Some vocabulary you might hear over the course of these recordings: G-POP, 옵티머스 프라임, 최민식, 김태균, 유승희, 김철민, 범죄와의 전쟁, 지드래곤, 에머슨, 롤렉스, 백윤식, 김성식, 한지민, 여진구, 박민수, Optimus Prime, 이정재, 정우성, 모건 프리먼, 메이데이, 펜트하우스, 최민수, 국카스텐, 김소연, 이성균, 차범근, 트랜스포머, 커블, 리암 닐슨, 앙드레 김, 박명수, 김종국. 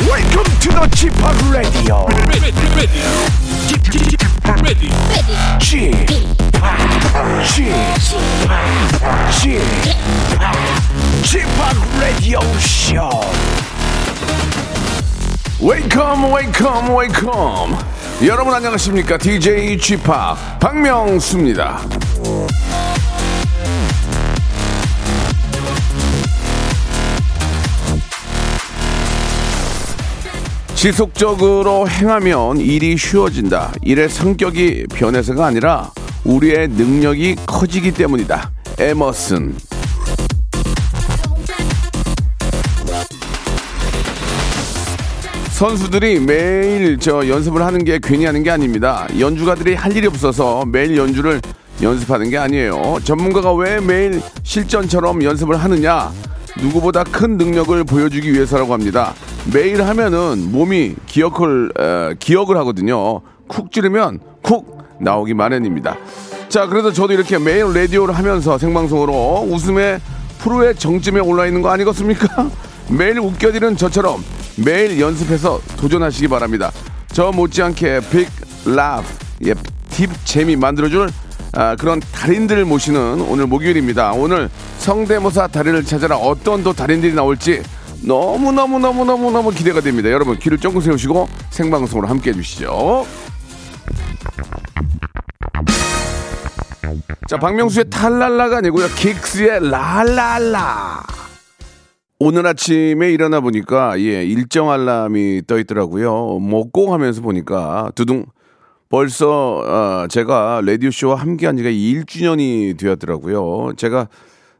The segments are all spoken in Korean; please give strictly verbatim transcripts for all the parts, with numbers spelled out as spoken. Welcome to the G-팝 Radio. G-팝 Radio Show. Welcome, welcome, welcome. 여러분 안녕하십니까? 디제이 G-팝 박명수입니다. 지속적으로 행하면 일이 쉬워진다. 일의 성격이 변해서가 아니라 우리의 능력이 커지기 때문이다. 에머슨. 선수들이 매일 저 연습을 하는 게 괜히 하는 게 아닙니다. 연주가들이 할 일이 없어서 매일 연주를 연습하는 게 아니에요. 전문가가 왜 매일 실전처럼 연습을 하느냐? 누구보다 큰 능력을 보여주기 위해서라고 합니다. 매일 하면은 몸이 기억을, 에, 기억을 하거든요. 쿡 찌르면 쿡 나오기 마련입니다. 자, 그래서 저도 이렇게 매일 라디오를 하면서 생방송으로 웃음의 프로의 정점에 올라있는 거 아니겠습니까? 매일 웃겨드리는 저처럼 매일 연습해서 도전하시기 바랍니다. 저 못지않게 빅 라프, 예, 딥 재미 만들어줄 아, 그런 달인들을 모시는 오늘 목요일입니다. 오늘 성대모사 달인을 찾아라. 어떤 또 달인들이 나올지 너무너무너무너무너무 기대가 됩니다. 여러분 귀를 조금 세우시고 생방송으로 함께해 주시죠. 자, 박명수의 탈랄라가 아니고요. 긱스의 랄랄라. 오늘 아침에 일어나 보니까 예 일정 알람이 떠 있더라고요. 먹고 하면서 보니까 두둥. 벌써 어, 제가 라디오쇼와 함께한 지가 일 주년이 되었더라고요. 제가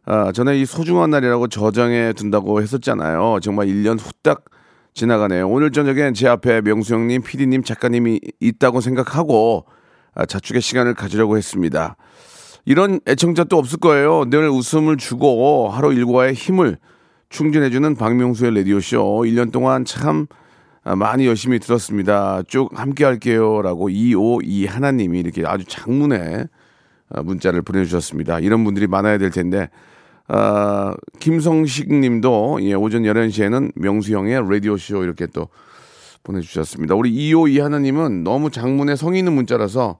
어, 전에 이 소중한 날이라고 저장해 둔다고 했었잖아요. 정말 일 년 후딱 지나가네요. 오늘 저녁엔 제 앞에 명수 형님, 피디님, 작가님이 있다고 생각하고 어, 자축의 시간을 가지려고 했습니다. 이런 애청자 또 없을 거예요. 늘 웃음을 주고 하루 일과의 힘을 충전해주는 박명수의 라디오쇼. 일 년 동안 참 많이 열심히 들었습니다. 쭉 함께 할게요. 라고 이오이 하나님이 이렇게 아주 장문의 문자를 보내주셨습니다. 이런 분들이 많아야 될 텐데, 어, 김성식 님도 예, 오전 열한 시에는 명수 형의 라디오쇼 이렇게 또 보내주셨습니다. 우리 이오이 하나님은 너무 장문에 성의 있는 문자라서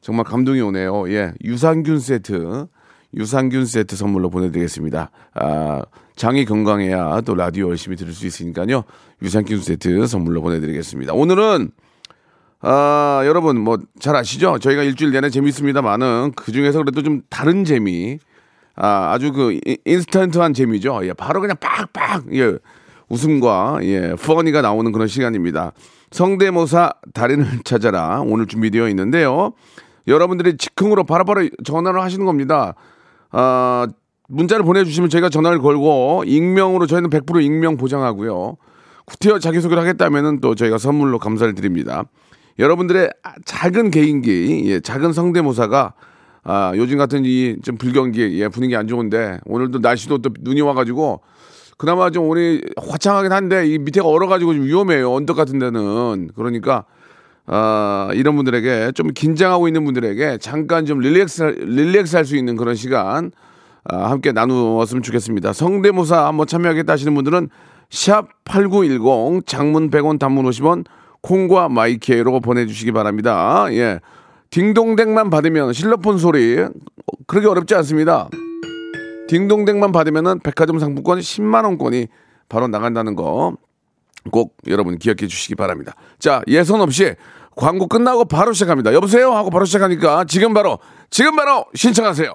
정말 감동이 오네요. 예, 유산균 세트, 유산균 세트 선물로 보내드리겠습니다. 아, 장이 건강해야 또 라디오 열심히 들을 수 있으니까요. 유산균 세트 선물로 보내드리겠습니다. 오늘은 아, 여러분 뭐 잘 아시죠? 저희가 일주일 내내 재미있습니다만은 그중에서 그래도 좀 다른 재미, 아, 아주 그 인스턴트한 재미죠. 예, 바로 그냥 빡빡 예, 웃음과 예, 퍼니가 나오는 그런 시간입니다. 성대모사 달인을 찾아라 오늘 준비되어 있는데요. 여러분들이 즉흥으로 바로바로 전화를 하시는 겁니다. 아, 문자를 보내주시면 저희가 전화를 걸고 익명으로 저희는 백 퍼센트 익명 보장하고요. 구태여 자기소개를 하겠다면 또 저희가 선물로 감사를 드립니다. 여러분들의 작은 개인기, 예, 작은 성대모사가 아, 요즘 같은 이 좀 불경기, 예, 분위기 안 좋은데 오늘도 날씨도 또 눈이 와가지고 그나마 좀 오늘 화창하긴 한데 이 밑에가 얼어가지고 좀 위험해요. 언덕 같은 데는. 그러니까 아, 이런 분들에게 좀 긴장하고 있는 분들에게 잠깐 좀 릴렉스, 릴렉스 할 수 있는 그런 시간 아, 함께 나누었으면 좋겠습니다. 성대모사 한번 참여하겠다 하시는 분들은 샵 팔구일공 장문 백 원 단문 오십 원 콩과 마이케로 보내주시기 바랍니다. 예, 딩동댕만 받으면 실로폰 소리 그렇게 어렵지 않습니다. 딩동댕만 받으면 백화점 상품권 십만 원권이 바로 나간다는 거 꼭 여러분 기억해 주시기 바랍니다. 자, 예선 없이 광고 끝나고 바로 시작합니다. 여보세요 하고 바로 시작하니까 지금 바로 지금 바로 신청하세요.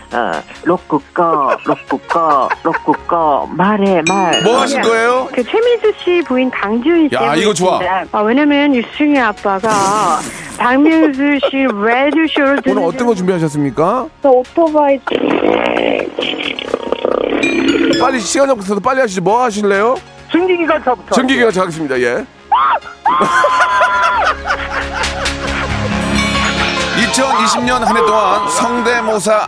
어, 로쿠꺼 로쿠꺼 로쿠꺼 말해 말. 뭐 하실 거예요? 그 최민수 씨 부인 강지훈 씨. 야 이거 좋아. 아, 왜냐면 유승희 아빠가 박민수 씨 레드 쇼를 오늘 듣는 어떤 거 준비하셨습니까? 저 오토바이. 빨리 시간 없어서 빨리 하시죠. 뭐 하실래요? 증기기관 차부터. 증기기관 차 하겠습니다. 예. 이천이십 년 한 해 동안 성대모사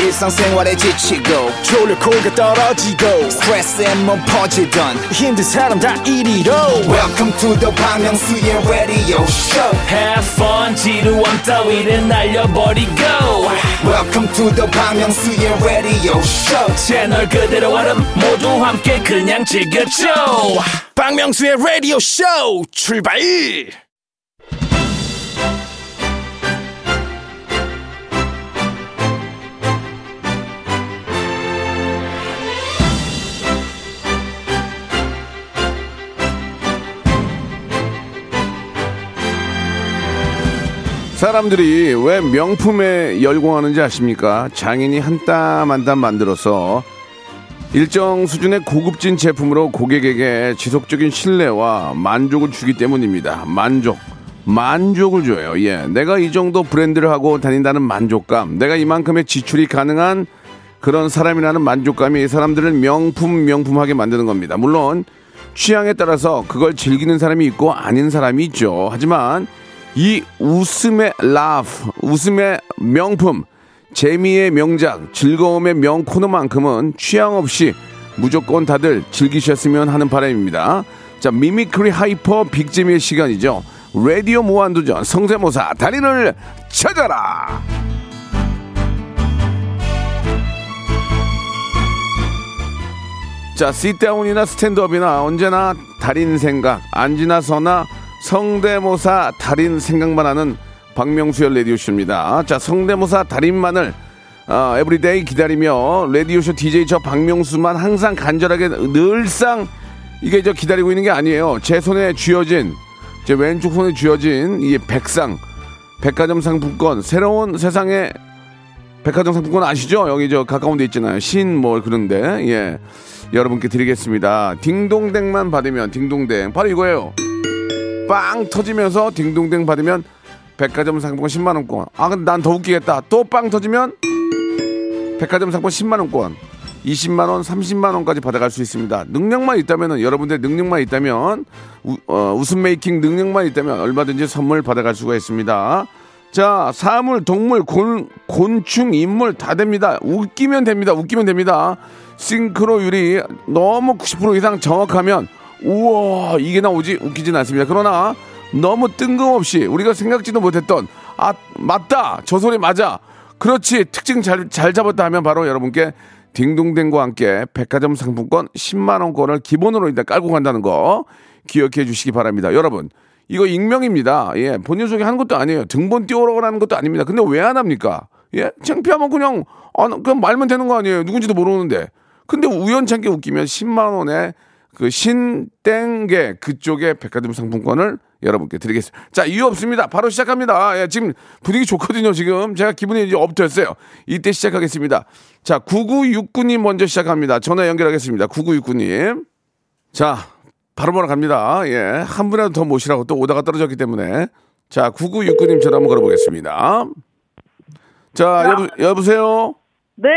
일상생활에 지치고 졸려 코가 떨어지고 스트레스에 몸 퍼지던 힘든 사람 다 이리로. Welcome to the 박명수의 radio show. Have fun. 지루함 따위를 날려버리고 Welcome to the 박명수의 radio show. 채널 그대로 얼음 모두 함께 그냥 즐겨줘. 박명수의 radio show 출발. 사람들이 왜 명품에 열광하는지 아십니까? 장인이 한 땀 한 땀 만들어서 일정 수준의 고급진 제품으로 고객에게 지속적인 신뢰와 만족을 주기 때문입니다. 만족, 만족을 줘요. 예, 내가 이 정도 브랜드를 하고 다닌다는 만족감, 내가 이만큼의 지출이 가능한 그런 사람이라는 만족감이 사람들을 명품 명품하게 만드는 겁니다. 물론 취향에 따라서 그걸 즐기는 사람이 있고 아닌 사람이 있죠. 하지만 이 웃음의 라프, 웃음의 명품, 재미의 명작, 즐거움의 명코너만큼은 취향 없이 무조건 다들 즐기셨으면 하는 바람입니다. 자, 미미크리 하이퍼 빅재미의 시간이죠. 라디오 무한도전 성대모사 달인을 찾아라. 자, 시트다운이나 스탠드업이나 언제나 달인 생각, 안 지나서나 성대모사 달인 생각만 하는 박명수의 라디오쇼입니다. 자, 성대모사 달인만을 어, 에브리데이 기다리며 라디오쇼 디제이 저 박명수만 항상 간절하게 늘상 이게 저 기다리고 있는 게 아니에요. 제 손에 쥐어진, 제 왼쪽 손에 쥐어진 이 백상, 백화점 상품권, 새로운 세상의 백화점 상품권 아시죠? 여기 저 가까운 데 있잖아요. 신 뭐 그런데. 예, 여러분께 드리겠습니다. 딩동댕만 받으면, 딩동댕 바로 이거예요. 빵 터지면서 딩동댕 받으면 백화점 상품권 십만 원권. 아, 근데 난 더 웃기겠다. 또 빵 터지면 백화점 상품권 십만 원권, 이십만 원, 삼십만 원까지 받아갈 수 있습니다. 능력만 있다면, 여러분들 능력만 있다면, 우, 어, 웃음 메이킹 능력만 있다면 얼마든지 선물 받아갈 수가 있습니다. 자, 사물, 동물, 곤, 곤충, 인물 다 됩니다. 웃기면 됩니다. 웃기면 됩니다. 싱크로율이 너무 구십 퍼센트 이상 정확하면 우와, 이게 나오지? 웃기진 않습니다. 그러나 너무 뜬금없이 우리가 생각지도 못했던, 아, 맞다, 저 소리 맞아, 그렇지, 특징 잘, 잘 잡았다 하면 바로 여러분께 딩동댕과 함께 백화점 상품권 십만 원권을 기본으로 일단 깔고 간다는 거 기억해 주시기 바랍니다. 여러분, 이거 익명입니다. 예, 본인 소개하는 것도 아니에요. 등본 띄우라는 것도 아닙니다. 근데 왜 안 합니까? 예, 창피하면 그냥, 아, 그냥 말면 되는 거 아니에요. 누군지도 모르는데. 근데 우연찮게 웃기면 십만 원에 그 신땡계 그쪽에 백화점 상품권을 여러분께 드리겠습니다. 자, 이유 없습니다. 바로 시작합니다. 예, 지금 분위기 좋거든요. 지금 제가 기분이 이제 업됐어요. 이때 시작하겠습니다. 자, 구구육구 님 먼저 시작합니다. 전화 연결하겠습니다. 구구육구 님. 자, 바로바로 바로 갑니다. 예, 한 분이라도 더 모시라고, 또 오다가 떨어졌기 때문에. 자, 구구육구 님 전화 한번 걸어보겠습니다. 자, 여보, 여보세요? 네.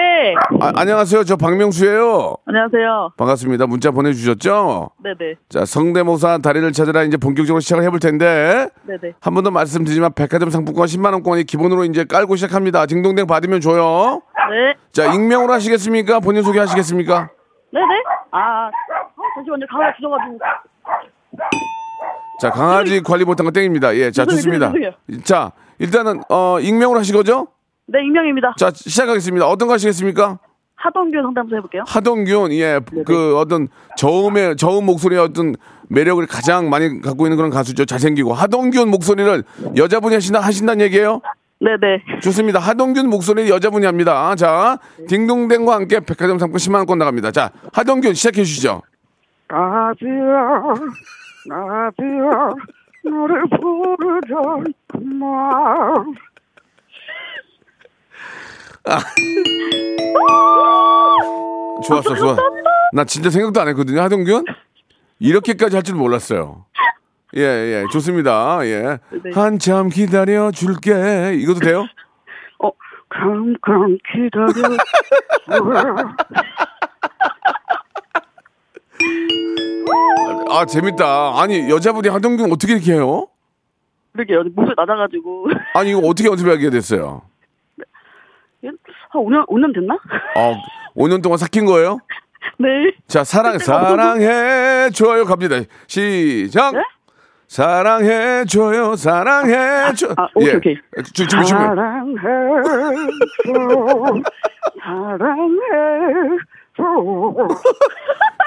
아, 안녕하세요. 저 박명수예요. 안녕하세요. 반갑습니다. 문자 보내주셨죠? 네네. 자, 성대모사 달인을 찾으라 이제 본격적으로 시작을 해볼 텐데. 네네. 한 번 더 말씀드리지만 백화점 상품권 십만 원권이 기본으로 이제 깔고 시작합니다. 딩동댕 받으면 줘요. 네. 자, 익명으로 하시겠습니까? 본인 소개하시겠습니까? 네네. 아, 잠시만요. 강아지 주워가지고. 자, 강아지 관리 못한 건 땡입니다. 예, 자, 좋습니다. 자, 일단은 어, 익명으로 하실 거죠? 네, 익명입니다. 자, 시작하겠습니다. 어떤 거 하시겠습니까? 하동균 상담소 해볼게요. 하동균, 예, 네네. 그 어떤 저음의 저음 목소리의 어떤 매력을 가장 많이 갖고 있는 그런 가수죠. 잘생기고. 하동균 목소리를 여자분이 하신다, 하신다는 얘기예요? 네네. 좋습니다. 하동균 목소리 여자분이 합니다. 자, 딩동댕과 함께 백화점 상품 십만 원권 나갑니다. 자, 하동균 시작해 주시죠. 아비야, 아비야, 너를 부르자 마. 좋았어, 좋아. 나 진짜 생각도 안 했거든요. 하동균 이렇게까지 할 줄 몰랐어요. 예, 예, 좋습니다. 예, 네. 한참 기다려 줄게. 이것도 돼요? 어, 잠깐 기다려. 아, 재밌다. 아니, 여자분이 하동균 어떻게 이렇게 해요? 그렇게 목소리 낮아가지고. 아니, 이거 어떻게 연습하게 됐어요? 한 오 년, 오 년 됐나? 아, 오 년 동안 삭힌 거예요? 네. 자, 사랑, 사랑해줘요. 갑니다. 시작. 네? 사랑해줘요, 사랑해줘. 아, 아, 오케이, 예. 오케이. 주, 주, 주, 사랑해줘, 사랑해줘.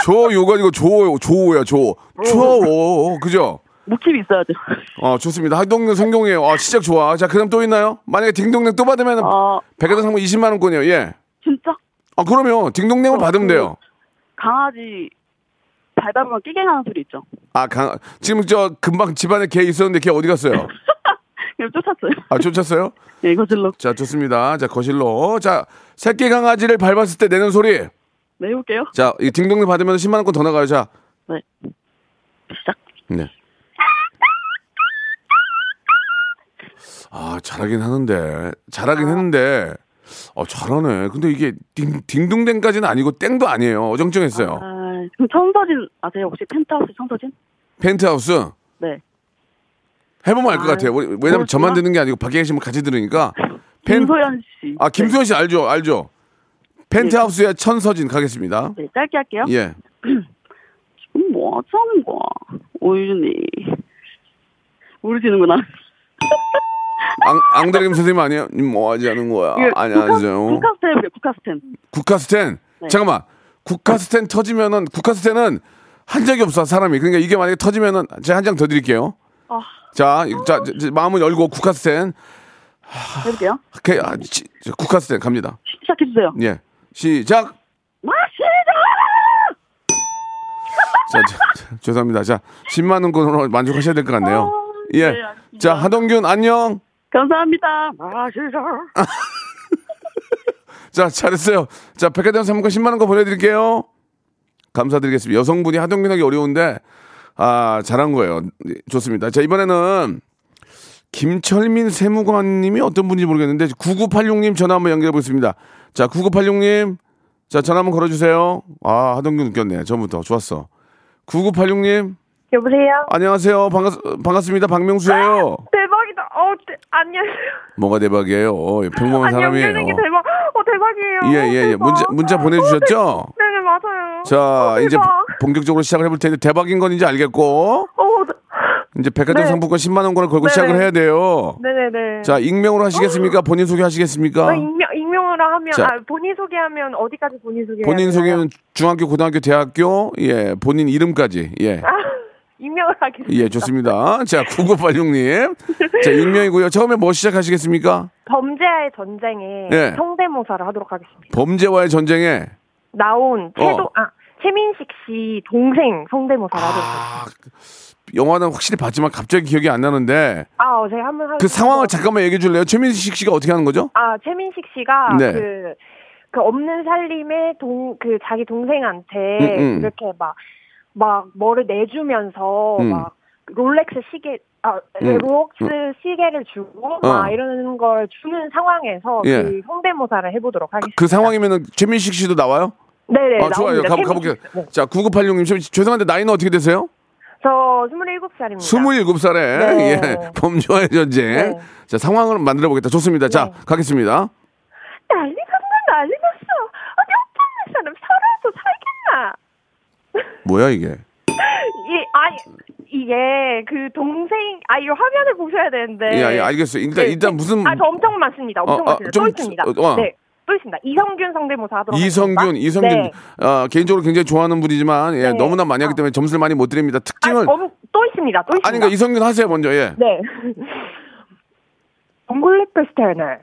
조요가 아니고 조, 조야, 조. 조, 그죠? 묵힘이 있어야죠. 어, 좋습니다. 하동균 성공이에요. 아, 시작 좋아. 자, 그 다음 또 있나요? 만약에 딩동댕 또 받으면 어... 백화점 상품 이십만 원권이에요. 예. 진짜? 아, 그러면 딩동댕을 어, 받으면 그, 돼요. 강아지 밟아보면 끼갱하는 소리 있죠. 아, 강 지금 저 금방 집안에 개 있었는데 걔 어디 갔어요? 그냥 쫓았어요. 아, 쫓았어요? 예, 거실로. 자, 좋습니다. 자, 거실로. 자, 새끼 강아지를 밟았을 때 내는 소리. 네, 해볼게요. 자, 이 딩동댕 받으면 십만 원권 더 나가요. 자. 네. 시작. 네. 아, 잘하긴 하는데. 잘하긴 아. 했는데. 어, 아, 잘하네. 근데 이게 딩, 딩동댕까지는 아니고 땡도 아니에요. 어정쩡했어요. 아, 그럼 천서진 아세요? 혹시 펜트하우스 천서진? 펜트하우스? 네. 해보면 알 것 같아요. 왜냐면 저만 듣는 게 아니고 밖에 계시면 같이 들으니까. 펜... 김소연 씨. 아, 김소연 씨 알죠? 알죠? 펜트하우스의 네. 천서진 가겠습니다. 네, 짧게 할게요. 예. 지금 뭐 하자는 거야? 오윤이. 모르시는구나. 앙, 앙드레 김 선생님 아니에요? 님 뭐 하지 않은 거야? 아니, 아니죠. 국카스텐, 국카스텐. 국카스텐? 네. 잠깐만. 국카스텐 터지면은, 국카스텐은 한 적이 없어, 사람이. 그러니까 이게 만약에 터지면은, 제가 한 장 더 드릴게요. 어. 자, 자, 자, 마음을 열고 국카스텐. 해볼게요. 오케이, 아, 지, 국카스텐 갑니다. 시작해주세요. 예. 시작! 자, 자, 자, 죄송합니다. 자, 십만 원권으로 만족하셔야 될 것 같네요. 예. 네, 자, 하동균 안녕. 감사합니다. 자, 잘했어요. 자, 백화점 상품권 십만 원권 보내드릴게요. 감사드리겠습니다. 여성분이 하동균하기 어려운데 아, 잘한 거예요. 좋습니다. 자, 이번에는 김철민 세무관님이 어떤 분인지 모르겠는데 구구팔육 님 전화 한번 연결해 보겠습니다. 자, 구구팔육 님 자, 전화 한번 걸어주세요. 아, 하동균 웃겼네. 전부터 좋았어. 구구팔육 님 여보세요. 안녕하세요. 반갑 반갑습니다. 박명수예요. 대박이다. 어, 대, 안녕하세요. 뭐가 대박이에요? 어, 평범한 사람이에요. 아니, 연결된 게 대박. 어, 대박이에요. 예예예. 예, 예. 문자 문자 보내주셨죠? 어, 네, 네, 맞아요. 자, 어, 이제 본격적으로 시작을 해볼 텐데 대박인 건인지 알겠고. 어, 네. 이제 백화점 네. 상품권 십만 원권을 걸고 네네. 시작을 해야 돼요. 네네네. 자, 익명으로 하시겠습니까? 본인 소개 하시겠습니까? 익명 익명으로 하면 자, 아, 본인 소개하면 어디까지 본인 소개? 본인 소개는 중학교, 고등학교, 대학교, 예, 본인 이름까지, 예. 아. 익명을 하겠습니다. 예, 좋습니다. 자, 구구팔육 님. 자, 익명이고요. 처음에 뭐 시작하시겠습니까? 범죄와의 전쟁에 네. 성대모사를 하도록 하겠습니다. 범죄와의 전쟁에 나온 최도, 어. 아, 최민식 씨 동생 성대모사를 아, 하도록 하겠습니다. 영화는 확실히 봤지만 갑자기 기억이 안 나는데. 아, 제가 한번 그 하겠습니다. 상황을 잠깐만 얘기해 줄래요? 최민식 씨가 어떻게 하는 거죠? 아, 최민식 씨가 네. 그, 그 없는 살림에 동, 그 자기 동생한테 음, 음. 그렇게 막 막 뭐를 내주면서 음. 막 롤렉스 시계 아 음. 롤렉스 음. 시계를 주고 어. 막 이런 걸 주는 상황에서 예. 그 성대모사를 해보도록 하겠습니다. 그, 그 상황이면은 최민식 씨도 나와요? 네네. 아, 좋아요. 가, 가볼게요. 네. 자, 구구팔육 님 죄송한데 나이는 어떻게 되세요? 저 스물일곱 살입니다. 스물일곱 살에 네. 예. 범죄와의 전쟁. 네. 자, 상황을 만들어 보겠다. 좋습니다. 네. 자, 가겠습니다. 난리 났나 난리 났어. 어디 어떤 사람 살아서 살겠나? 뭐야 이게? 이 아니 이게 그 동생 아 이 화면을 보셔야 되는데. 예, 예 알겠어요. 일단 네, 일단 무슨 아 저 엄청 많습니다. 엄청 아, 많습니다. 아, 또 있습니다. 어. 네, 또 있습니다. 이성균 성대모사 하도록 이성균, 하겠습니다. 이성균, 이성균. 네. 아, 개인적으로 굉장히 좋아하는 분이지만 예, 네. 너무나 많이 하기 때문에 점수를 많이 못 드립니다. 특징을 아, 엄, 또 있습니다. 또 있습니다. 아니 그러니까 이성균 하세요 먼저. 예. 네. 동굴릭 페스테널.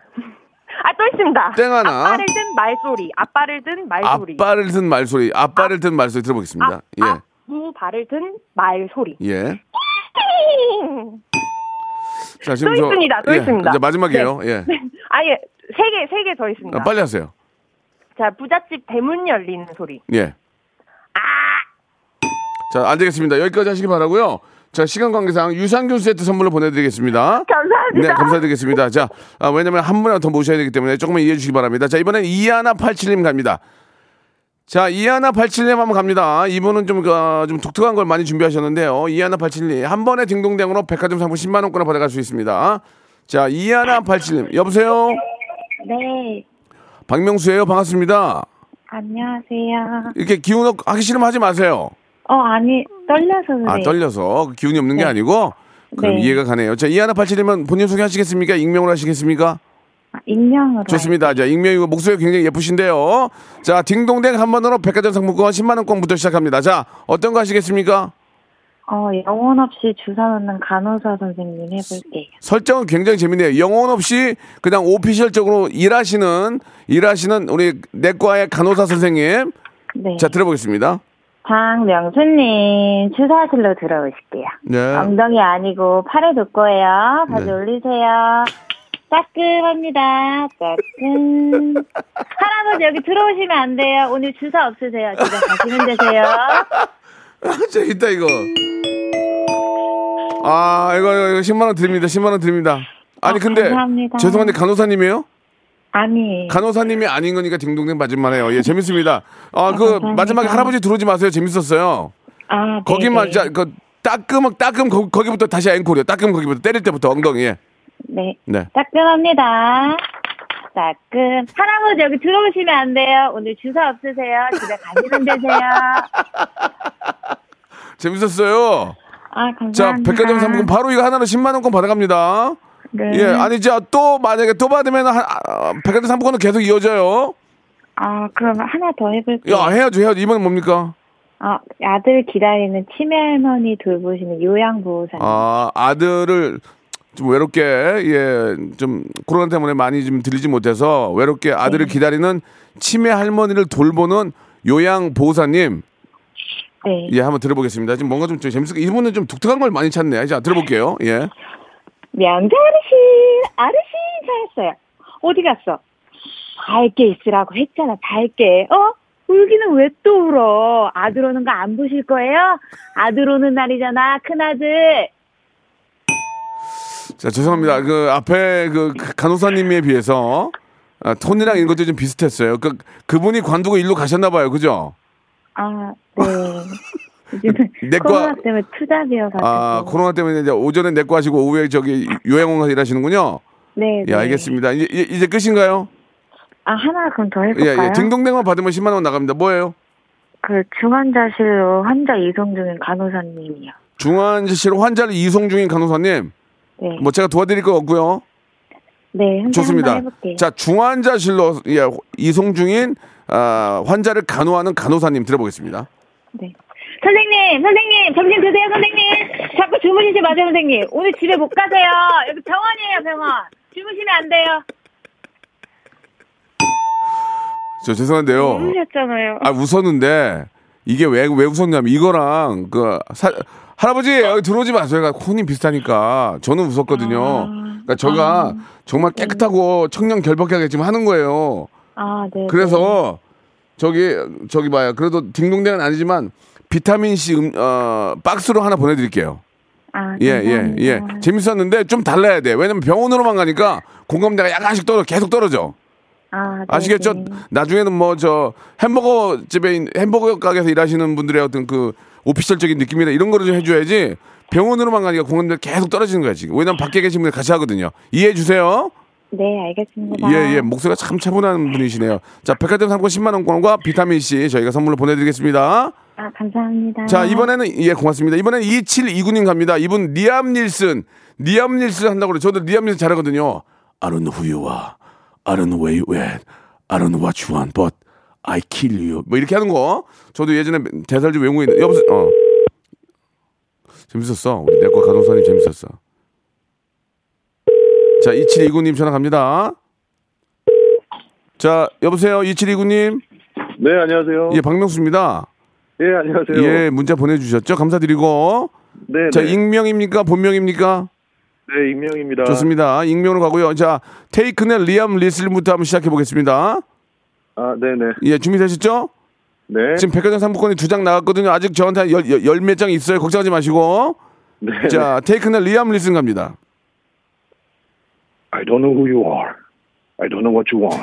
아, 또 있습니다. 땡하나. 아빠를 든 말소리. 아빠를 든 말소리. 아빠를 든 말소리. 아빠를 든 말소리 들어보겠습니다. 아, 예. 아, 두 발을 든 말소리. 예. 자, 지금 또 저, 있습니다. 또 예, 있습니다. 이제 마지막이에요. 네. 예. 아, 예. 세 개, 세 개 더 있습니다. 아, 빨리 하세요. 자, 부잣집 대문 열리는 소리. 예. 아. 자, 안 되겠습니다. 여기까지 하시기 바라고요. 자, 시간 관계상 유산균 세트 선물로 보내드리겠습니다. 감사합니다. 네, 감사드리겠습니다. 자, 아, 왜냐면 한 분이라도 더 모셔야 되기 때문에 조금만 이해해 주시기 바랍니다. 자, 이번엔 이하나 팔칠 님 갑니다. 자, 이하나 팔칠님 한번 갑니다. 이분은 좀, 어, 좀 독특한 걸 많이 준비하셨는데요. 이하나 팔칠님 한 번에 딩동댕으로 백화점 상품 십만 원권을 받아갈 수 있습니다. 자, 이하나 팔칠님 여보세요? 네. 박명수예요. 반갑습니다. 안녕하세요. 이렇게 기운 하기 싫으면 하지 마세요. 어, 아니, 떨려서 그래요. 아, 떨려서 기운이 없는 네. 게 아니고? 그럼 네. 이해가 가네요. 자, 이하나 팔칠님은 본인 소개하시겠습니까? 익명으로 하시겠습니까? 익명으로. 좋습니다. 자, 익명이고 목소리 굉장히 예쁘신데요. 자, 딩동댕 한 번으로 백화점 상품권 십만 원권부터 시작합니다. 자, 어떤 거 하시겠습니까? 어, 영혼 없이 주사 놓는 간호사 선생님 해볼게요. 설정은 굉장히 재밌네요. 영혼 없이 그냥 오피셜적으로 일하시는 일하시는 우리 내과의 간호사 선생님. 네. 자, 들어보겠습니다. 박명수님 주사실로 들어오실게요. 네. 엉덩이 아니고 팔에 놓을 거예요. 다시 네. 올리세요. 따끔합니다. 따끔. 할아버지 여기 들어오시면 안 돼요. 오늘 주사 없으세요. 집에 가시면 되세요. 재밌다 이거. 아 이거, 이거 십만 원 드립니다. 십만 원 드립니다. 아니 아, 근데 감사합니다. 죄송한데 간호사님이에요? 아니. 간호사님이 아닌 거니까 딩동댕 맞을만 해요. 예, 재밌습니다. 아 그 아, 마지막에 할아버지 들어오지 마세요. 재밌었어요. 아 거기만 자 그 따끔 따끔 거, 거기부터 다시 앵콜이요. 따끔 거기부터 때릴 때부터 엉덩이에. 네. 네. 따끔합니다. 따끔. 할아버지 여기 들어오시면 안 돼요. 오늘 주사 없으세요. 집에 가시면 되세요. 재밌었어요. 아, 감사합니다. 자, 백화점 상품 바로 이거 하나로 십만 원권 받아갑니다. 네. 예, 아니, 이제 또 만약에 또 받으면 한, 아, 백화점 상품권은 계속 이어져요. 아, 그럼 하나 더 해볼게요. 야, 해야죠, 해야죠. 이번엔 뭡니까? 아, 아들 기다리는 치매 할머니 돌보시는 요양보호사님. 아, 아들을. 좀 외롭게 예 좀 코로나 때문에 많이 좀 들리지 못해서 외롭게 아들을 네. 기다리는 치매 할머니를 돌보는 요양 보호사님 네. 예 한번 들어보겠습니다. 지금 뭔가 좀, 좀 재밌을 이분은 좀 독특한 걸 많이 찾네. 자 들어볼게요. 예. 명자 어르신 어르신 찾았어요. 어디 갔어? 밝게 있으라고 했잖아. 밝게. 어? 울기는 왜 또 울어? 아들 오는 거 안 보실 거예요? 아들 오는 날이잖아. 큰 아들. 자, 죄송합니다. 그, 앞에, 그, 간호사님에 비해서, 아, 톤이랑 이런 것도 좀 비슷했어요. 그, 그분이 관두고 일로 가셨나봐요. 그죠? 아, 네. 내과. 코로나 때문에 투잡이어가지고. 아, 코로나 때문에 이제 오전에 내과 하시고 오후에 저기 요양원 가서 일하시는군요? 네. 예, 네. 알겠습니다. 이제, 이제 끝인가요? 아, 하나 그럼 더 해볼까요? 예, 예. 딩동댕만 받으면 십만 원 나갑니다. 뭐예요? 그, 중환자실로 환자 이송 중인 간호사님이요. 중환자실로 환자를 이송 중인 간호사님? 네. 뭐 제가 도와드릴 거 없고요. 네, 좋습니다. 자, 중환자실로 예, 이송 중인 어, 환자를 간호하는 간호사님 들어보겠습니다. 네, 선생님, 선생님, 점심 드세요, 선생님. 자꾸 주무시지 마세요, 선생님. 오늘 집에 못 가세요. 여기 병원이에요, 병원. 주무시면 안 돼요. 저 죄송한데요. 웃으셨잖아요. 아, 웃었는데 이게 왜 왜 웃었냐면 이거랑 그 사. 할아버지 여기 들어오지 마세요. 혼이 비슷하니까 저는 웃었거든요. 아, 그러니까 제가 아, 정말 깨끗하고 네. 청년 결박하게 지금 하는 거예요. 아, 네. 그래서 저기 저기 봐요. 그래도 딩동댕은 아니지만 비타민 C 음, 어, 박스로 하나 보내드릴게요. 아, 예, 예, 예. 재밌었는데 좀 달라야 돼. 왜냐면 병원으로만 가니까 공감대가 약간씩 떨어 계속 떨어져. 아, 네, 아시겠죠? 네. 나중에는 뭐 저 햄버거 집에 햄버거 가게에서 일하시는 분들의 어떤 그 오피셜적인 느낌이나 이런 거를 좀 해줘야지 병원으로만 가니까 공원들 계속 떨어지는 거야 지금. 왜냐면 밖에 계신 분들 같이 하거든요. 이해해 주세요. 네, 알겠습니다. 예예 예, 목소리가 참 차분한 분이시네요. 자, 백화점 상품 십만 원권과 비타민 C 저희가 선물로 보내드리겠습니다. 아, 감사합니다. 자, 이번에는 예 고맙습니다. 이번에는 이칠이구님 갑니다. 이분 리암 닐슨 리암 닐슨 한다고 그래. 저도 리암 닐슨 잘하거든요. I don't know who you are, I don't know where you went, I don't know what you want, but I kill you. 뭐 이렇게 하는 거. 저도 예전에 대사를 좀 외우고 있는데. 여보세요. 어. 재밌었어. 우리 내과 간호사님 재밌었어. 자, 이칠이구님 전화 갑니다. 자, 여보세요. 이칠이구님. 네, 안녕하세요. 예, 박명수입니다. 예, 안녕하세요. 예, 문자 보내주셨죠. 감사드리고. 네. 자, 네. 익명입니까? 본명입니까? 네, 익명입니다. 좋습니다. 익명으로 가고요. 자, 테이크는 리암 리슬부터 한번 시작해 보겠습니다. 아, 네네. 예, 준비되셨죠? 네. 지금 백화점 상품권이 두 장 나갔거든요. 아직 저한테 열, 열 몇 장 있어요. 걱정하지 마시고. 네. 자, 테이크는 리암 리슨 갑니다. I don't know who you are. I don't know what you want.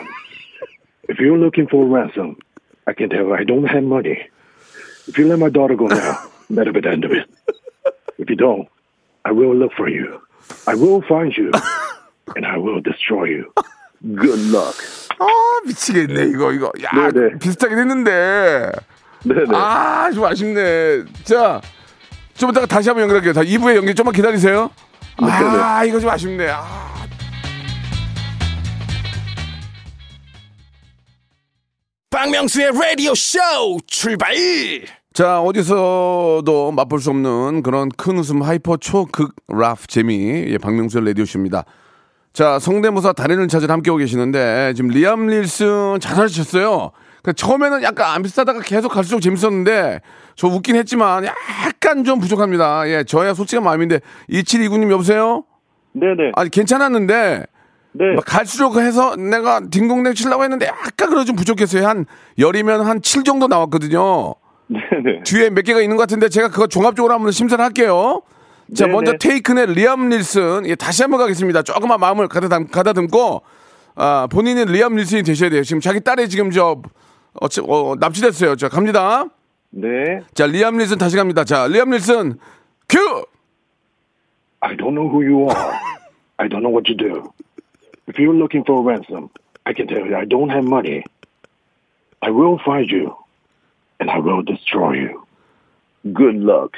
If you're looking for ransom, I can tell I don't have money. If you let my daughter go now, that'll be the end of it. If you don't, I will look for you. I will find you. And I will destroy you. Good luck. 아, 미치겠네, 이거, 이거. 야, 네네. 비슷하긴 했는데. 네네. 아, 좀 아쉽네. 자, 좀 이따가 다시 한번 연결할게요. 다 이 부에 연결 좀만 기다리세요. 네네. 아, 이거 좀 아쉽네. 아. 박명수의 라디오 쇼 출발! 자, 어디서도 맛볼 수 없는 그런 큰 웃음 하이퍼 초극 라프 재미, 예, 박명수의 라디오 쇼입니다. 자, 성대모사 달인을 찾으러 함께하고 계시는데 지금 리암 닐슨 잘하셨어요. 처음에는 약간 안 비슷하다가 계속 갈수록 재밌었는데 저 웃긴 했지만 약간 좀 부족합니다. 예, 저야 솔직한 마음인데 이칠이구 님 여보세요? 네네. 아니 괜찮았는데. 네. 갈수록 해서 내가 딩동댕 치려고 했는데 약간 그래 좀 부족했어요. 한 열이면 한 칠 정도 나왔거든요. 네네. 뒤에 몇 개가 있는 것 같은데 제가 그거 종합적으로 한번 심사를 할게요. 자, 네네. 먼저 테이큰의 리암 닐슨. 예, 다시 한번 가겠습니다. 조금만 마음을 가다듬, 가다듬고 아, 본인은 리암 닐슨이 되셔야 돼요. 지금 자기 딸이 지금 저 어, 어, 납치됐어요. 자, 갑니다. 네. 자, 리암 닐슨 다시 갑니다. 자, 리암 닐슨 큐! I don't know who you are. I don't know what you do. If you're looking for a ransom, I can tell you I don't have money. I will find you, and I will destroy you. Good luck.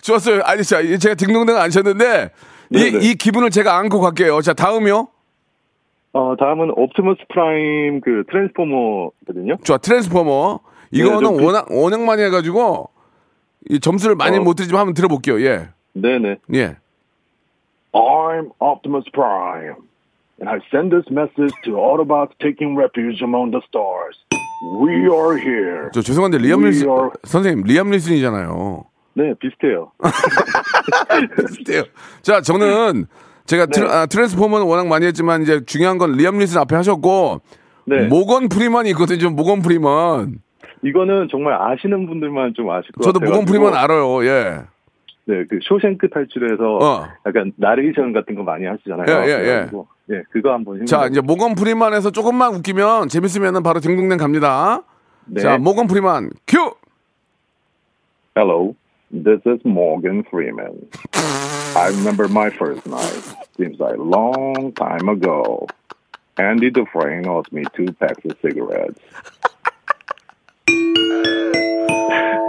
좋았어요. 아니, 제가 딩동댕 안 쳤는데 이, 이 기분을 제가 안고 갈게요. 자, 다음이요. 어, 다음은 옵티머스 프라임 그 트랜스포머거든요. 좋아, 트랜스포머. 이거는 네, 워낙 그... 워낙 많이 해가지고 이 점수를 많이 어... 못 드리지만 한번 들어볼게요. 예. 네네. 예. I'm Optimus Prime, and I send this message to Autobots taking refuge among the stars. We are here. 저 죄송한데 리암 닐슨 are... 선생님 리암 닐슨이잖아요. 네, 비슷해요. 비슷해요. 자, 저는 제가 네. 아, 트랜스포머는 워낙 많이 했지만 이제 중요한 건 리암 닐슨 앞에 하셨고 네. 모건 프리먼이 있거든요. 모건 프리먼. 이거는 정말 아시는 분들만 좀 아실 것 저도 같아요. 저도 모건 프리먼 알아요. 예. 네, 그 쇼생크 탈출에서 어. 약간 나레이션 같은 거 많이 하시잖아요. 예, 예, 예. 예, 그거 한번. 자, 이제 모건 프리먼에서 조금만 웃기면 재밌으면은 바로 딩동댕 갑니다. 네. 자, 모건 프리먼 큐. Hello, this is Morgan Freeman. I remember my first night. Seems like a long time ago. Andy Dufresne asked me two packs of cigarettes.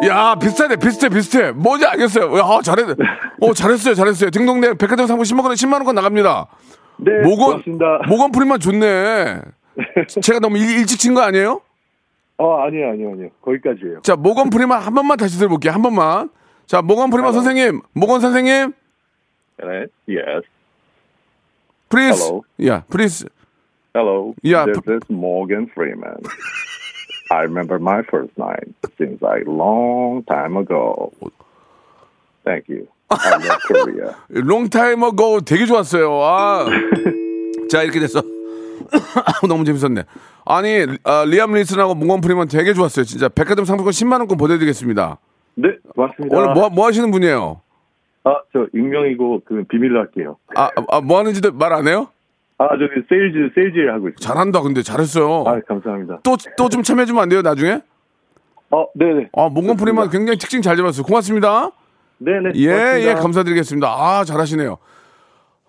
야, 비슷하네, 비슷해, 비슷해. 뭔지 알겠어요. 아, 잘했, 어, 잘했어요, 잘했어요. 딩동댕 백화점 상품 십만 원에 십만 원권 나갑니다. 네, 모건, 모건 프리만 좋네. 제가 너무 일, 일찍 친 거 아니에요? 어, 아니에요, 아니에요, 아니에요. 거기까지예요. 자, 모건 프리만 한 번만 다시 들어볼게요, 한 번만. 자, 모건 프리만 Hello. 선생님, 모건 선생님. Yes. Yes. Please. Hello. Yeah, please. Hello. Yeah. This is Morgan Freeman. I remember my first night. Seems like a long time ago. Thank you. I love Korea. Long time ago 되게 좋았어요. 아. 자, 이렇게 됐어. 너무 재밌었네. 아니, 아, 리암 닐슨하고 모건 프리먼 되게 좋았어요. 진짜 백화점 상품권 십만 원권 보내드리겠습니다. 네, 고맙습니다. 오늘 뭐, 뭐 하시는 분이에요? 아, 저 익명이고 그 비밀로 할게요. 아, 아, 뭐 하는지도 말 안 해요? 아, 저기 세일즈 세일즈 하고 있어요. 잘한다, 근데 잘했어요. 아, 감사합니다. 또 또 좀 참여해주면 안 돼요, 나중에? 어, 네네. 아, 몽건 프리만 굉장히 특징 잘 잡았어요. 고맙습니다. 네네. 예, 고맙습니다. 예, 감사드리겠습니다. 아, 잘하시네요.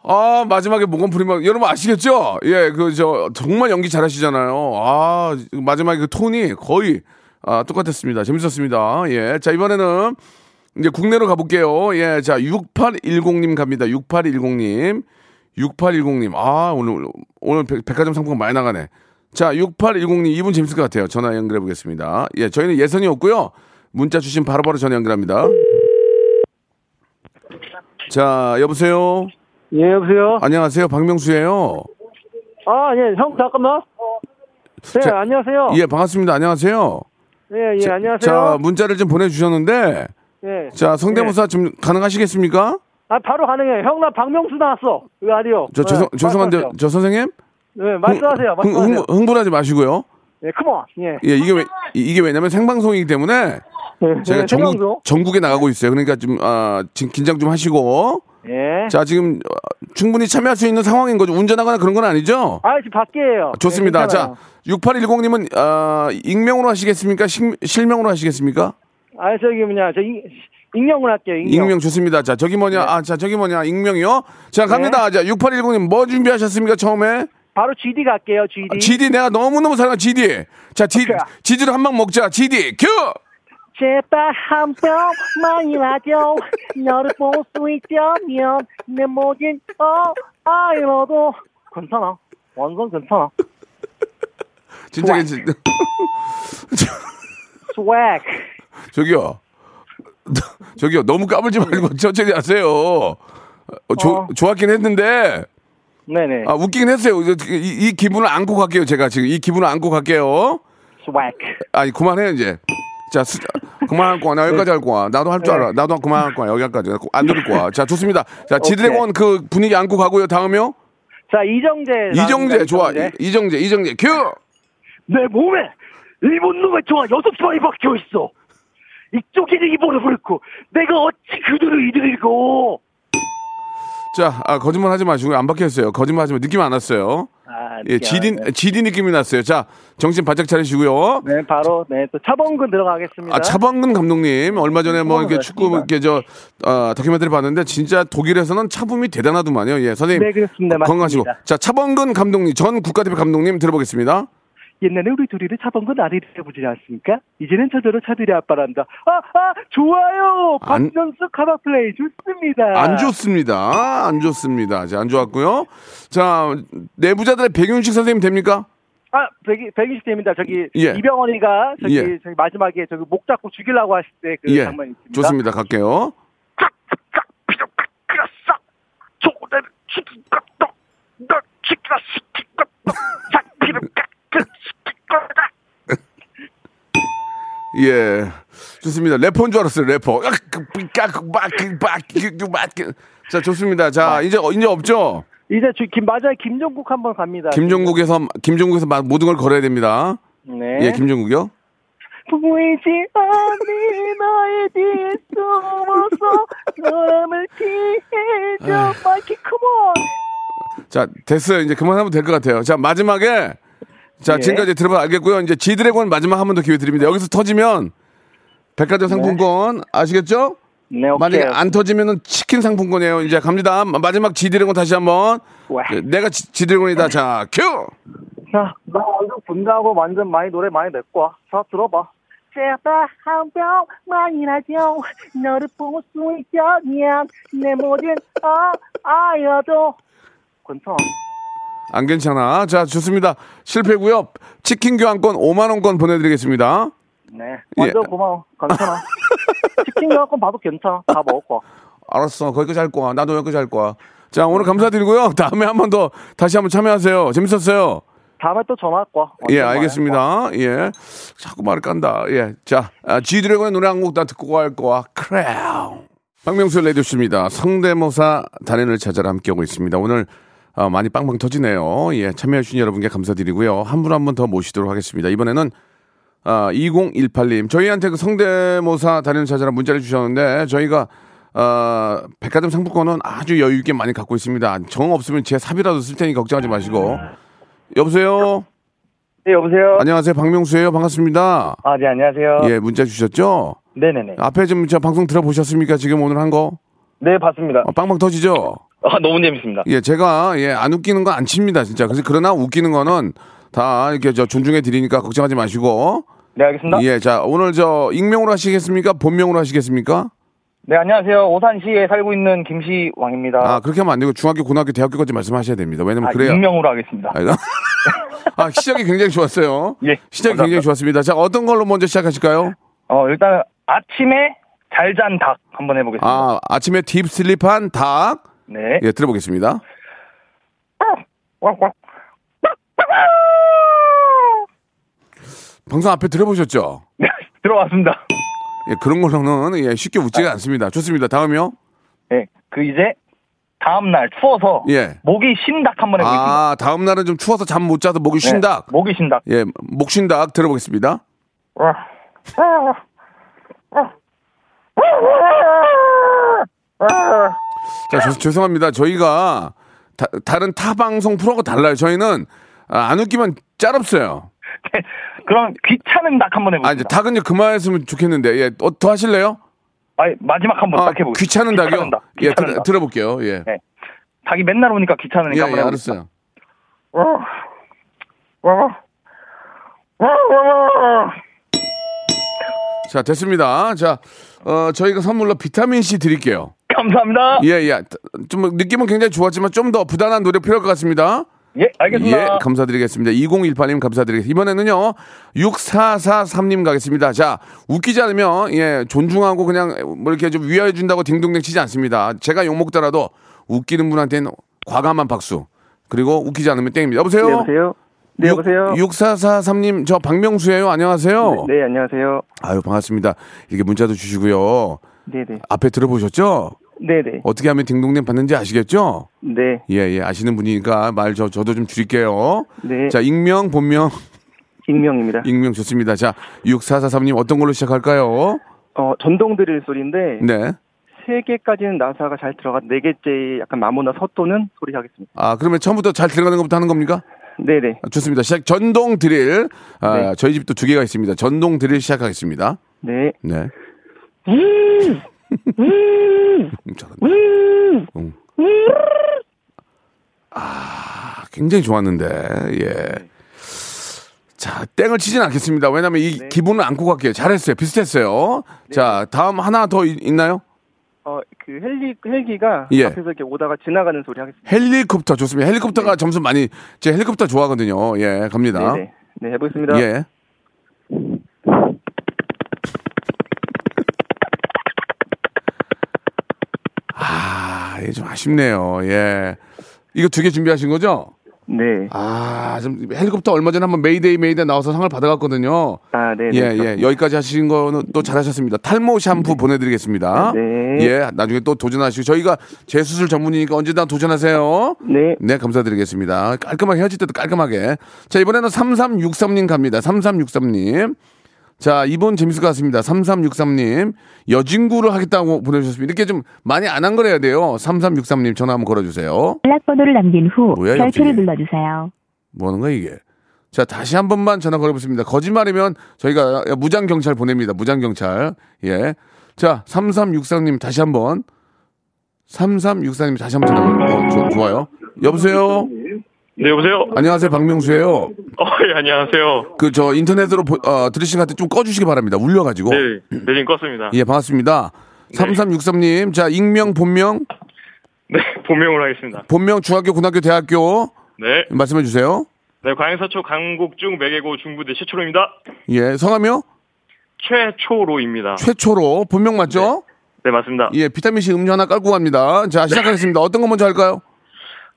아, 마지막에 몽건 프리만 여러분 아시겠죠? 예, 그 저 정말 연기 잘하시잖아요. 아, 마지막에 그 톤이 거의 아 똑같았습니다. 재밌었습니다. 예, 자 이번에는 이제 국내로 가볼게요. 예, 자 육팔일공 님 갑니다. 육팔일공 님. 육팔일공 님. 아, 오늘, 오늘 백화점 상품 많이 나가네. 자, 육팔일공 님. 이분 재밌을 것 같아요. 전화 연결해 보겠습니다. 예, 저희는 예선이 없고요. 문자 주신 바로바로 전화 연결합니다. 자, 여보세요? 예, 여보세요? 안녕하세요. 박명수예요. 아, 예, 형, 잠깐만. 네, 자, 안녕하세요. 예, 반갑습니다. 안녕하세요. 예, 예, 자, 안녕하세요. 자, 문자를 좀 보내주셨는데. 예. 자, 성대모사 예. 좀 가능하시겠습니까? 아, 바로 가능해요. 형, 나 박명수 나왔어. 라디오. 저, 죄송, 네, 죄송한데, 말씀하세요. 저 선생님? 네, 말씀하세요. 흥, 흥, 흥, 흥분하지 마시고요. 네, 컴온. 예. 예, 이게 왜, 이게 왜냐면 생방송이기 때문에. 네, 제가 네, 전국, 생방송. 전국에 나가고 있어요. 그러니까 좀, 아, 지금 긴장 좀 하시고. 예. 자, 지금 충분히 참여할 수 있는 상황인 거죠. 운전하거나 그런 건 아니죠? 아, 지금 밖에요. 좋습니다. 네, 자, 육팔일공님은 어, 익명으로 하시겠습니까? 실, 실명으로 하시겠습니까? 아, 저기 뭐냐, 저 이, 익명으로 할게요. 익명. 익명 좋습니다. 자, 저기 뭐냐, 네. 아, 자, 저기 뭐냐, 익명이요. 자, 갑니다. 네. 자, 육팔일공님 뭐 준비하셨습니까? 처음에? 바로 지디 갈게요. 지디. 아, 지디 내가 너무너무 사랑하는 지디. 자, 지, 지디로 한 방 먹자. 지디 큐. 제발 한 번만이 와줘. 너를 볼 수 있다면 내 모든 어 알아도 괜찮아. 완전 괜찮아. 진짜 괜찮아. 스웩. 저기요. 저기요. 너무 까불지 말고 천천히 하세요. 조, 어. 좋았긴 했는데. 네네. 아, 웃기긴 했어요. 이, 이 기분을 안고 갈게요. 제가 지금 이 기분을 안고 갈게요. 스웩. 아니 그만해요 이제. 자, 수, 그만할 거야. 나 여기까지 할 거야. 나도 할 줄 알아. 나도 그만할 거야. 여기까지. 안 들을 거야. 자, 좋습니다. 자, 지드래곤 그 분위기 안고 가고요. 다음이요. 자, 이정재. 이정재, 좋아. 이정재, 이정재, 이정재. 큐! 내 몸에 일본 놈의 좋아. 여섯 마리 박혀 있어. 이쪽에는 이번을 부르고, 내가 어찌 그들을 이들고. 자, 아, 거짓말 하지 마시고, 안 박혔어요. 거짓말 하지 마. 느낌 안 왔어요. 아, 예, 지디, 네. 지디 느낌이 났어요. 자, 정신 바짝 차리시고요. 네, 바로, 네, 또 차범근 들어가겠습니다. 아, 차범근 감독님. 얼마 전에 뭐, 이렇게 축구, 이렇게 저, 어, 다큐멘터리 봤는데, 진짜 독일에서는 차붐이 대단하더만요. 예, 선생님. 네, 그렇습니다. 어, 건강하시고. 자, 차범근 감독님, 전 국가대표 감독님 들어보겠습니다. 옛날에 우리 둘이를 차범근 아리를 해보지 않았습니까? 이제는 저절로 차들이 아빠란다. 아, 아, 좋아요! 박명수 카바 플레이 좋습니다. 안 좋습니다. 안 좋습니다. 자, 안 좋았고요. 자, 내부자들의 백윤식 선생님 됩니까? 아, 백, 백윤식 됩니다. 저기, 예. 이병헌이가 저기, 예. 저기 마지막에 저기 목 잡고 죽이려고 하실 때 그 예. 장면이 있습니다. 좋습니다. 갈게요. 예, 좋습니다. 래퍼인 줄 알았어요. 래퍼. 자, 좋습니다. 자, 이제 이제 없죠. 이제 김 맞아요. 김종국 한번 갑니다. 김종국에서 김종국에서 모든 걸 걸어야 됩니다. 네. 예, 김종국요. 보이지 않니 나의 뒤에 숨어서 사람을 피해줘. 마이키 컴온. 자, 됐어요. 이제 그만하면 될 것 같아요. 자, 마지막에. 자, 예. 지금까지 들어봐 알겠고요. 이제 지드래곤 마지막 한 번 더 기회 드립니다. 여기서 터지면 백화점 상품권 네. 아시겠죠? 네, 오케이. 만약에 안 터지면은 치킨 상품권이에요. 이제 갑니다. 마지막 지드래곤 다시 한번. 내가 지, 지드래곤이다. 자, 큐. 자, 나 완전 분장하고 완전 많이 노래 많이 낼 거야. 자, 들어봐. 제발 한 병만이 나죠. 너를 볼 수 있다면 내 모든 아 아여도 괜찮아. 안 괜찮아. 자, 좋습니다. 실패고요. 치킨 교환권 오만 원권 보내드리겠습니다. 네. 완전 예. 고마워. 괜찮아. 치킨 교환권 봐도 괜찮아. 다 먹을 거야. 알았어. 거기까지 할 거야. 나도 여기까지 할 거야. 자, 오늘 감사드리고요. 다음에 한 번 더 다시 한번 참여하세요. 재밌었어요. 다음에 또 전화할 거야. 예, 알겠습니다. 예. 자꾸 말을 깐다. 예. 자, 아, 지드래곤의 노래 한 곡 다 듣고 갈 거야. 크라우. 박명수 레디오쇼입니다. 성대모사 단연을 찾아라 함께하고 있습니다. 오늘 어, 많이 빵빵 터지네요. 예, 참여해주신 여러분께 감사드리고요. 한 분 한 분 더 모시도록 하겠습니다. 이번에는 어, 이공일팔님. 저희한테 그 성대모사 단연 찾아라 문자를 주셨는데 저희가 어, 백화점 상품권은 아주 여유있게 많이 갖고 있습니다. 정 없으면 제 삽이라도 쓸 테니 걱정하지 마시고. 여보세요? 네, 여보세요? 안녕하세요. 박명수예요. 반갑습니다. 아, 네, 안녕하세요. 예, 문자 주셨죠? 네네네. 앞에 지금 저 방송 들어보셨습니까? 지금 오늘 한 거? 네, 봤습니다. 어, 빵빵 터지죠? 아, 너무 재밌습니다. 예, 제가, 예, 안 웃기는 건 안 칩니다, 진짜. 그래서, 그러나 웃기는 거는 다 이렇게 저 존중해 드리니까 걱정하지 마시고. 네, 알겠습니다. 예, 자, 오늘 저 익명으로 하시겠습니까? 본명으로 하시겠습니까? 네, 안녕하세요. 오산시에 살고 있는 김시왕입니다. 아, 그렇게 하면 안 되고 중학교, 고등학교, 대학교까지 말씀하셔야 됩니다. 왜냐면 아, 그래요. 익명으로 하겠습니다. 아, 시작이 굉장히 좋았어요. 예. 시작이 감사합니다. 굉장히 좋았습니다. 자, 어떤 걸로 먼저 시작하실까요? 어, 일단 아침에 잘 잔 닭 한번 해보겠습니다. 아, 아침에 딥슬립한 닭. 네. 예, 들어보겠습니다. 방송 앞에 들어보셨죠? 네, 들어왔습니다. 예, 그런 걸로는 예, 쉽게 웃지가 아, 않습니다. 좋습니다. 다음이요? 예, 그 이제 다음날 추워서 예. 목이 쉰 닭 한번 해보겠습니다. 아, 다음날은 좀 추워서 잠 못 자서 목이 쉰 닭. 네, 목이 쉰 닭. 예, 목 쉰 닭 들어보겠습니다. 자, 저, 죄송합니다. 저희가 다, 다른 타 방송 프로가 달라요. 저희는 아, 안 웃기면 짤없어요. 그럼 귀찮은 낙 한번 해보세요. 아, 이제 닭은요 그만 했으면 좋겠는데. 예, 어, 더 하실래요? 아, 마지막 한번 아, 딱 해보세요. 귀찮은 닭이요? 예, 들, 들어볼게요. 예. 네. 닭이 맨날 오니까 귀찮으니까. 예, 한번 예, 알았어요. 자, 됐습니다. 자, 어, 저희가 선물로 비타민C 드릴게요. 감사합니다. 예, 예. 좀 느낌은 굉장히 좋았지만 좀 더 부단한 노력 필요할 것 같습니다. 예, 알겠습니다. 예, 감사드리겠습니다. 이공일팔 님 감사드리겠습니다. 이번에는요, 육사사삼 님 가겠습니다. 자, 웃기지 않으면, 예, 존중하고 그냥 뭐 이렇게 좀 위화해준다고 딩동댕 치지 않습니다. 제가 욕먹더라도 웃기는 분한테는 과감한 박수. 그리고 웃기지 않으면 땡입니다. 여보세요? 네, 여보세요? 네, 여보세요? 육사사삼 님, 저 박명수예요. 안녕하세요? 네, 네, 안녕하세요. 아유, 반갑습니다. 이렇게 문자도 주시고요. 네네. 앞에 들어보셨죠? 네네. 어떻게 하면 딩동댕 받는지 아시겠죠? 네. 예, 예. 아시는 분이니까 말 저, 저도 좀 줄일게요. 네. 자, 익명, 본명. 익명입니다. 익명 좋습니다. 자, 육사사삼 님 어떤 걸로 시작할까요? 어, 전동 드릴 소리인데. 네. 세 개까지는 나사가 잘 들어가, 네 개째 약간 마모나 섣도는 소리 하겠습니다. 아, 그러면 처음부터 잘 들어가는 것부터 하는 겁니까? 네네. 아, 좋습니다. 시작, 전동 드릴. 아, 네. 저희 집도 두 개가 있습니다. 전동 드릴 시작하겠습니다. 네. 네. 음! 음, 잘한다. 음, 음. 아, 굉장히 좋았는데, 예. 자, 땡을 치진 않겠습니다. 왜냐면 이 네. 기분을 안고 갈게요. 잘했어요. 비슷했어요. 네. 자, 다음 하나 더 있나요? 어, 그 헬리, 헬기가 예. 앞에서 이렇게 오다가 지나가는 소리 하겠습니다. 헬리콥터 좋습니다. 헬리콥터가 네. 점수 많이, 제 헬리콥터 좋아하거든요. 예, 갑니다. 네네. 네, 해보겠습니다. 예. 예, 좀 아쉽네요. 예, 이거 두 개 준비하신 거죠? 네. 아, 좀 헬리콥터 얼마 전에 한번 메이데이 메이데이 나와서 상을 받아갔거든요. 아, 네. 예, 예. 여기까지 하신 거는 또 잘하셨습니다. 탈모 샴푸 네. 보내드리겠습니다. 네. 예, 나중에 또 도전하시고 저희가 재수술 전문이니까 언제나 도전하세요. 네. 네, 감사드리겠습니다. 깔끔하게 헤어질 때도 깔끔하게. 자, 이번에는 삼삼육삼 님 갑니다. 삼삼육삼 님. 자, 이번 재밌을 것 같습니다. 삼삼육삼 님, 여진구를 하겠다고 보내주셨습니다. 이렇게 좀 많이 안 한 걸 해야 돼요. 삼삼육삼 님, 전화 한번 걸어주세요. 연락번호를 남긴 후, 뭐야, 별표를 눌러주세요. 뭐 하는 거야, 이게? 자, 다시 한 번만 전화 걸어보겠습니다. 거짓말이면 저희가 무장경찰 보냅니다. 무장경찰. 예. 자, 삼삼육삼 님, 다시 한 번. 삼삼육삼 님, 다시 한 번 전화 걸어보세요. 어, 좋아요. 여보세요? 네, 여보세요? 안녕하세요, 박명수예요. 어, 예, 안녕하세요. 그, 저, 인터넷으로, 보, 어, 들으신 분한테 좀 꺼주시기 바랍니다. 울려가지고. 네, 네, 지금 껐습니다. 예, 반갑습니다. 네. 삼삼육삼 님, 자, 익명, 본명? 네, 본명으로 하겠습니다. 본명, 중학교, 고등학교, 대학교? 네. 말씀해주세요. 네, 광양서초, 강곡중, 매개고, 중부대, 최초로입니다. 예, 성함이요? 최초로입니다. 최초로, 본명 맞죠? 네, 네 맞습니다. 예, 비타민C 음료 하나 깔고 갑니다. 자, 시작하겠습니다. 네. 어떤 거 먼저 할까요?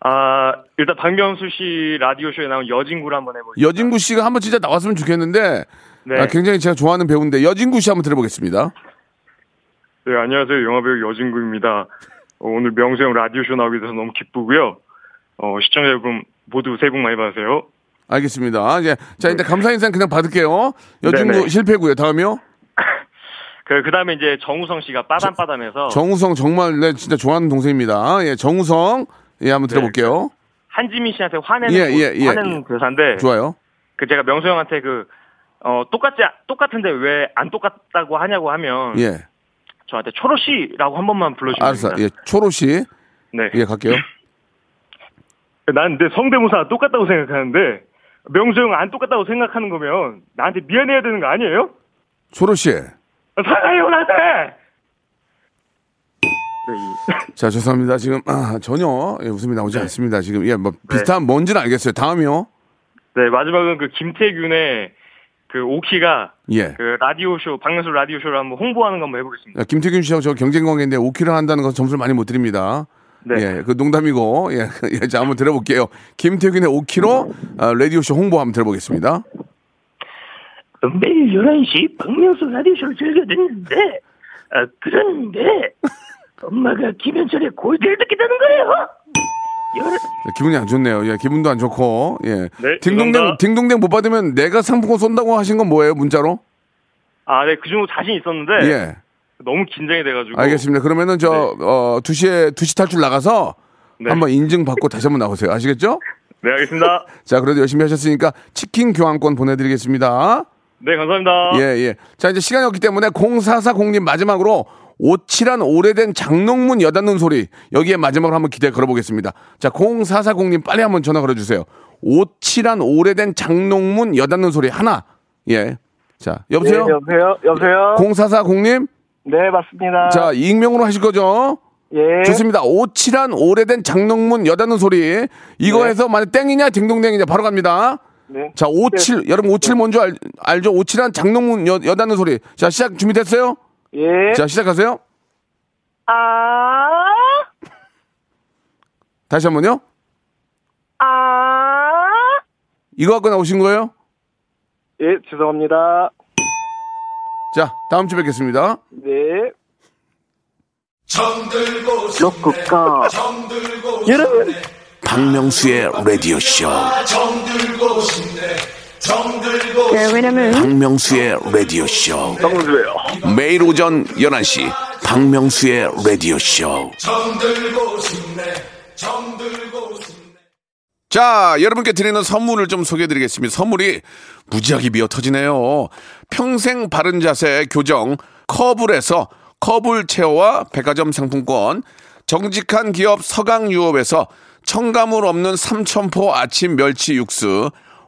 아, 일단 박명수 씨 라디오쇼에 나온 여진구를 한번 해보겠습니다. 여진구 씨가 한번 진짜 나왔으면 좋겠는데 네. 아, 굉장히 제가 좋아하는 배우인데 여진구 씨 한번 들어보겠습니다. 네, 안녕하세요. 영화배우 여진구입니다. 어, 오늘 명수 형 라디오쇼 나오게 돼서 너무 기쁘고요. 어, 시청자 여러분 모두 새해 복 많이 받으세요. 알겠습니다. 예. 자, 일단 감사 인상 그냥 받을게요. 여진구 네네. 실패고요. 다음이요? 그, 그 다음에 이제 정우성 씨가 빠담빠담해서 정우성 정말 내 진짜 좋아하는 동생입니다. 예, 정우성 예, 한번 들어볼게요. 네. 한지민 씨한테 화내는, 예, 예, 예, 화내는 교사인데. 좋아요. 그 제가 명수 형한테 그, 어, 똑같지, 똑같은데 왜 안 똑같다고 하냐고 하면. 예. 저한테 초로 씨라고 한 번만 불러주세요. 알았어. 됩니다. 예, 초로 씨. 네. 예, 갈게요. 난 내 성대모사 똑같다고 생각하는데, 명수 형 안 똑같다고 생각하는 거면 나한테 미안해야 되는 거 아니에요? 초로 씨. 사과해요, 나한테! 자, 죄송합니다. 지금 아, 전혀 예, 웃음이 나오지 네. 않습니다. 지금 예, 뭐 비슷한 네. 뭔지는 알겠어요. 다음이요. 네, 마지막은 그 김태균의 그 오키가 예. 그 라디오 쇼 박명수 라디오 쇼를 한번 홍보하는 거 한번 해보겠습니다. 야, 김태균 씨하고 저 경쟁 관계인데 오키를 한다는 건 점수를 많이 못 드립니다. 네, 예, 그 농담이고 예, 예, 자 한번 들어볼게요. 김태균의 오키로 아, 라디오 쇼 홍보 한번 들어보겠습니다. 매일 열한 시 박명수 라디오 쇼를 즐겨 듣는데 아, 그런데. 엄마가 김현철의 골대를 듣게 되는 거예요. 열... 기분이 안 좋네요. 예, 기분도 안 좋고. 예. 네, 딩동댕 딩동댕 못 받으면 내가 상품권 쏜다고 하신 건 뭐예요? 문자로? 아, 네, 그중으로 자신 있었는데. 예. 너무 긴장이 돼가지고. 알겠습니다. 그러면은 저 네. 어, 두 시에 두 시 탈출 나가서 네. 한번 인증 받고 다시 한번 나오세요. 아시겠죠? 네, 알겠습니다. 자, 그래도 열심히 하셨으니까 치킨 교환권 보내드리겠습니다. 네, 감사합니다. 예, 예. 자, 이제 시간이 없기 때문에 공사사공님 마지막으로 오칠한 오래된 장롱문 여닫는 소리. 여기에 마지막으로 한번 기대 걸어보겠습니다. 자, 공사사공님 빨리 한번 전화 걸어주세요. 오칠한 오래된 장롱문 여닫는 소리 하나. 예. 자, 여보세요? 네, 여보세요? 여보세요? 공사사공님? 네, 맞습니다. 자, 익명으로 하실 거죠? 예. 좋습니다. 오칠한 오래된 장롱문 여닫는 소리. 이거 네. 해서 만약 땡이냐, 딩동댕이냐, 바로 갑니다. 네. 자, 오칠, 네. 여러분 오칠 뭔지 알, 알죠? 오칠한 장롱문 여, 여닫는 소리. 자, 시작 준비됐어요? 예. 자, 시작하세요. 아. 다시 한 번요? 아. 이거 갖고 나오신 거예요? 예, 죄송합니다. 자, 다음 주에 뵙겠습니다. 네. 로쿠카 여러분, 박명수의 라디오 쇼. 네, 왜냐면 박명수의 라디오 쇼. 매일 오전 열한 시 박명수의 라디오 쇼. 자, 여러분께 드리는 선물을 좀 소개해드리겠습니다. 선물이 무지하게 미어 터지네요. 평생 바른 자세 교정 커블에서 커블 체어와 백화점 상품권, 정직한 기업 서강유업에서 첨가물 없는 삼천포 아침 멸치 육수,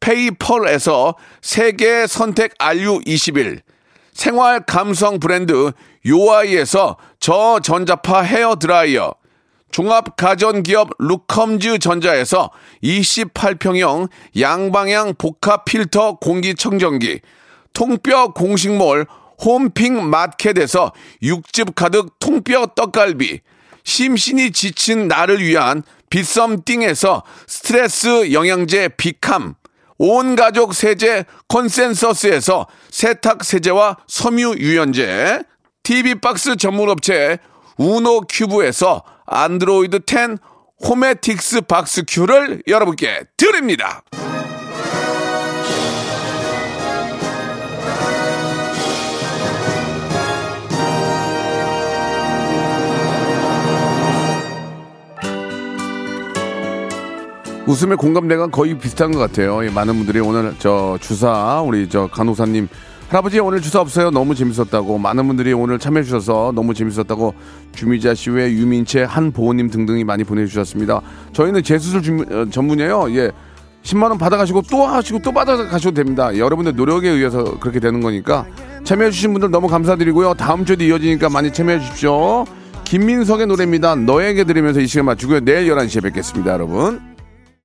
페이펄에서 세계 선택 알유 이십일, 생활 감성 브랜드 요아이에서 저전자파 헤어 드라이어, 종합 가전기업 루컴즈 전자에서 이십팔 평형 양방향 복합 필터 공기청정기, 통뼈 공식몰 홈핑 마켓에서 육즙 가득 통뼈 떡갈비, 심신이 지친 나를 위한 빗썸띵에서 스트레스 영양제 비캄, 온가족 세제 컨센서스에서 세탁세제와 섬유유연제, 티비박스 전문업체 우노큐브에서 안드로이드 텐 호메틱스 박스큐를 여러분께 드립니다. 웃음의 공감대가 거의 비슷한 것 같아요. 예, 많은 분들이 오늘 저 주사, 우리 저 간호사님, 할아버지 오늘 주사 없어요. 너무 재밌었다고. 많은 분들이 오늘 참여해주셔서 너무 재밌었다고. 주미자 씨 외 유민채, 한보호님 등등이 많이 보내주셨습니다. 저희는 재수술 주, 어, 전문이에요. 예. 십만 원 받아가시고 또 하시고 또 받아가셔도 됩니다. 여러분들 노력에 의해서 그렇게 되는 거니까. 참여해주신 분들 너무 감사드리고요. 다음 주에도 이어지니까 많이 참여해주십시오. 김민석의 노래입니다. 너에게 들으면서 이 시간 마치고요. 내일 열한 시에 뵙겠습니다, 여러분.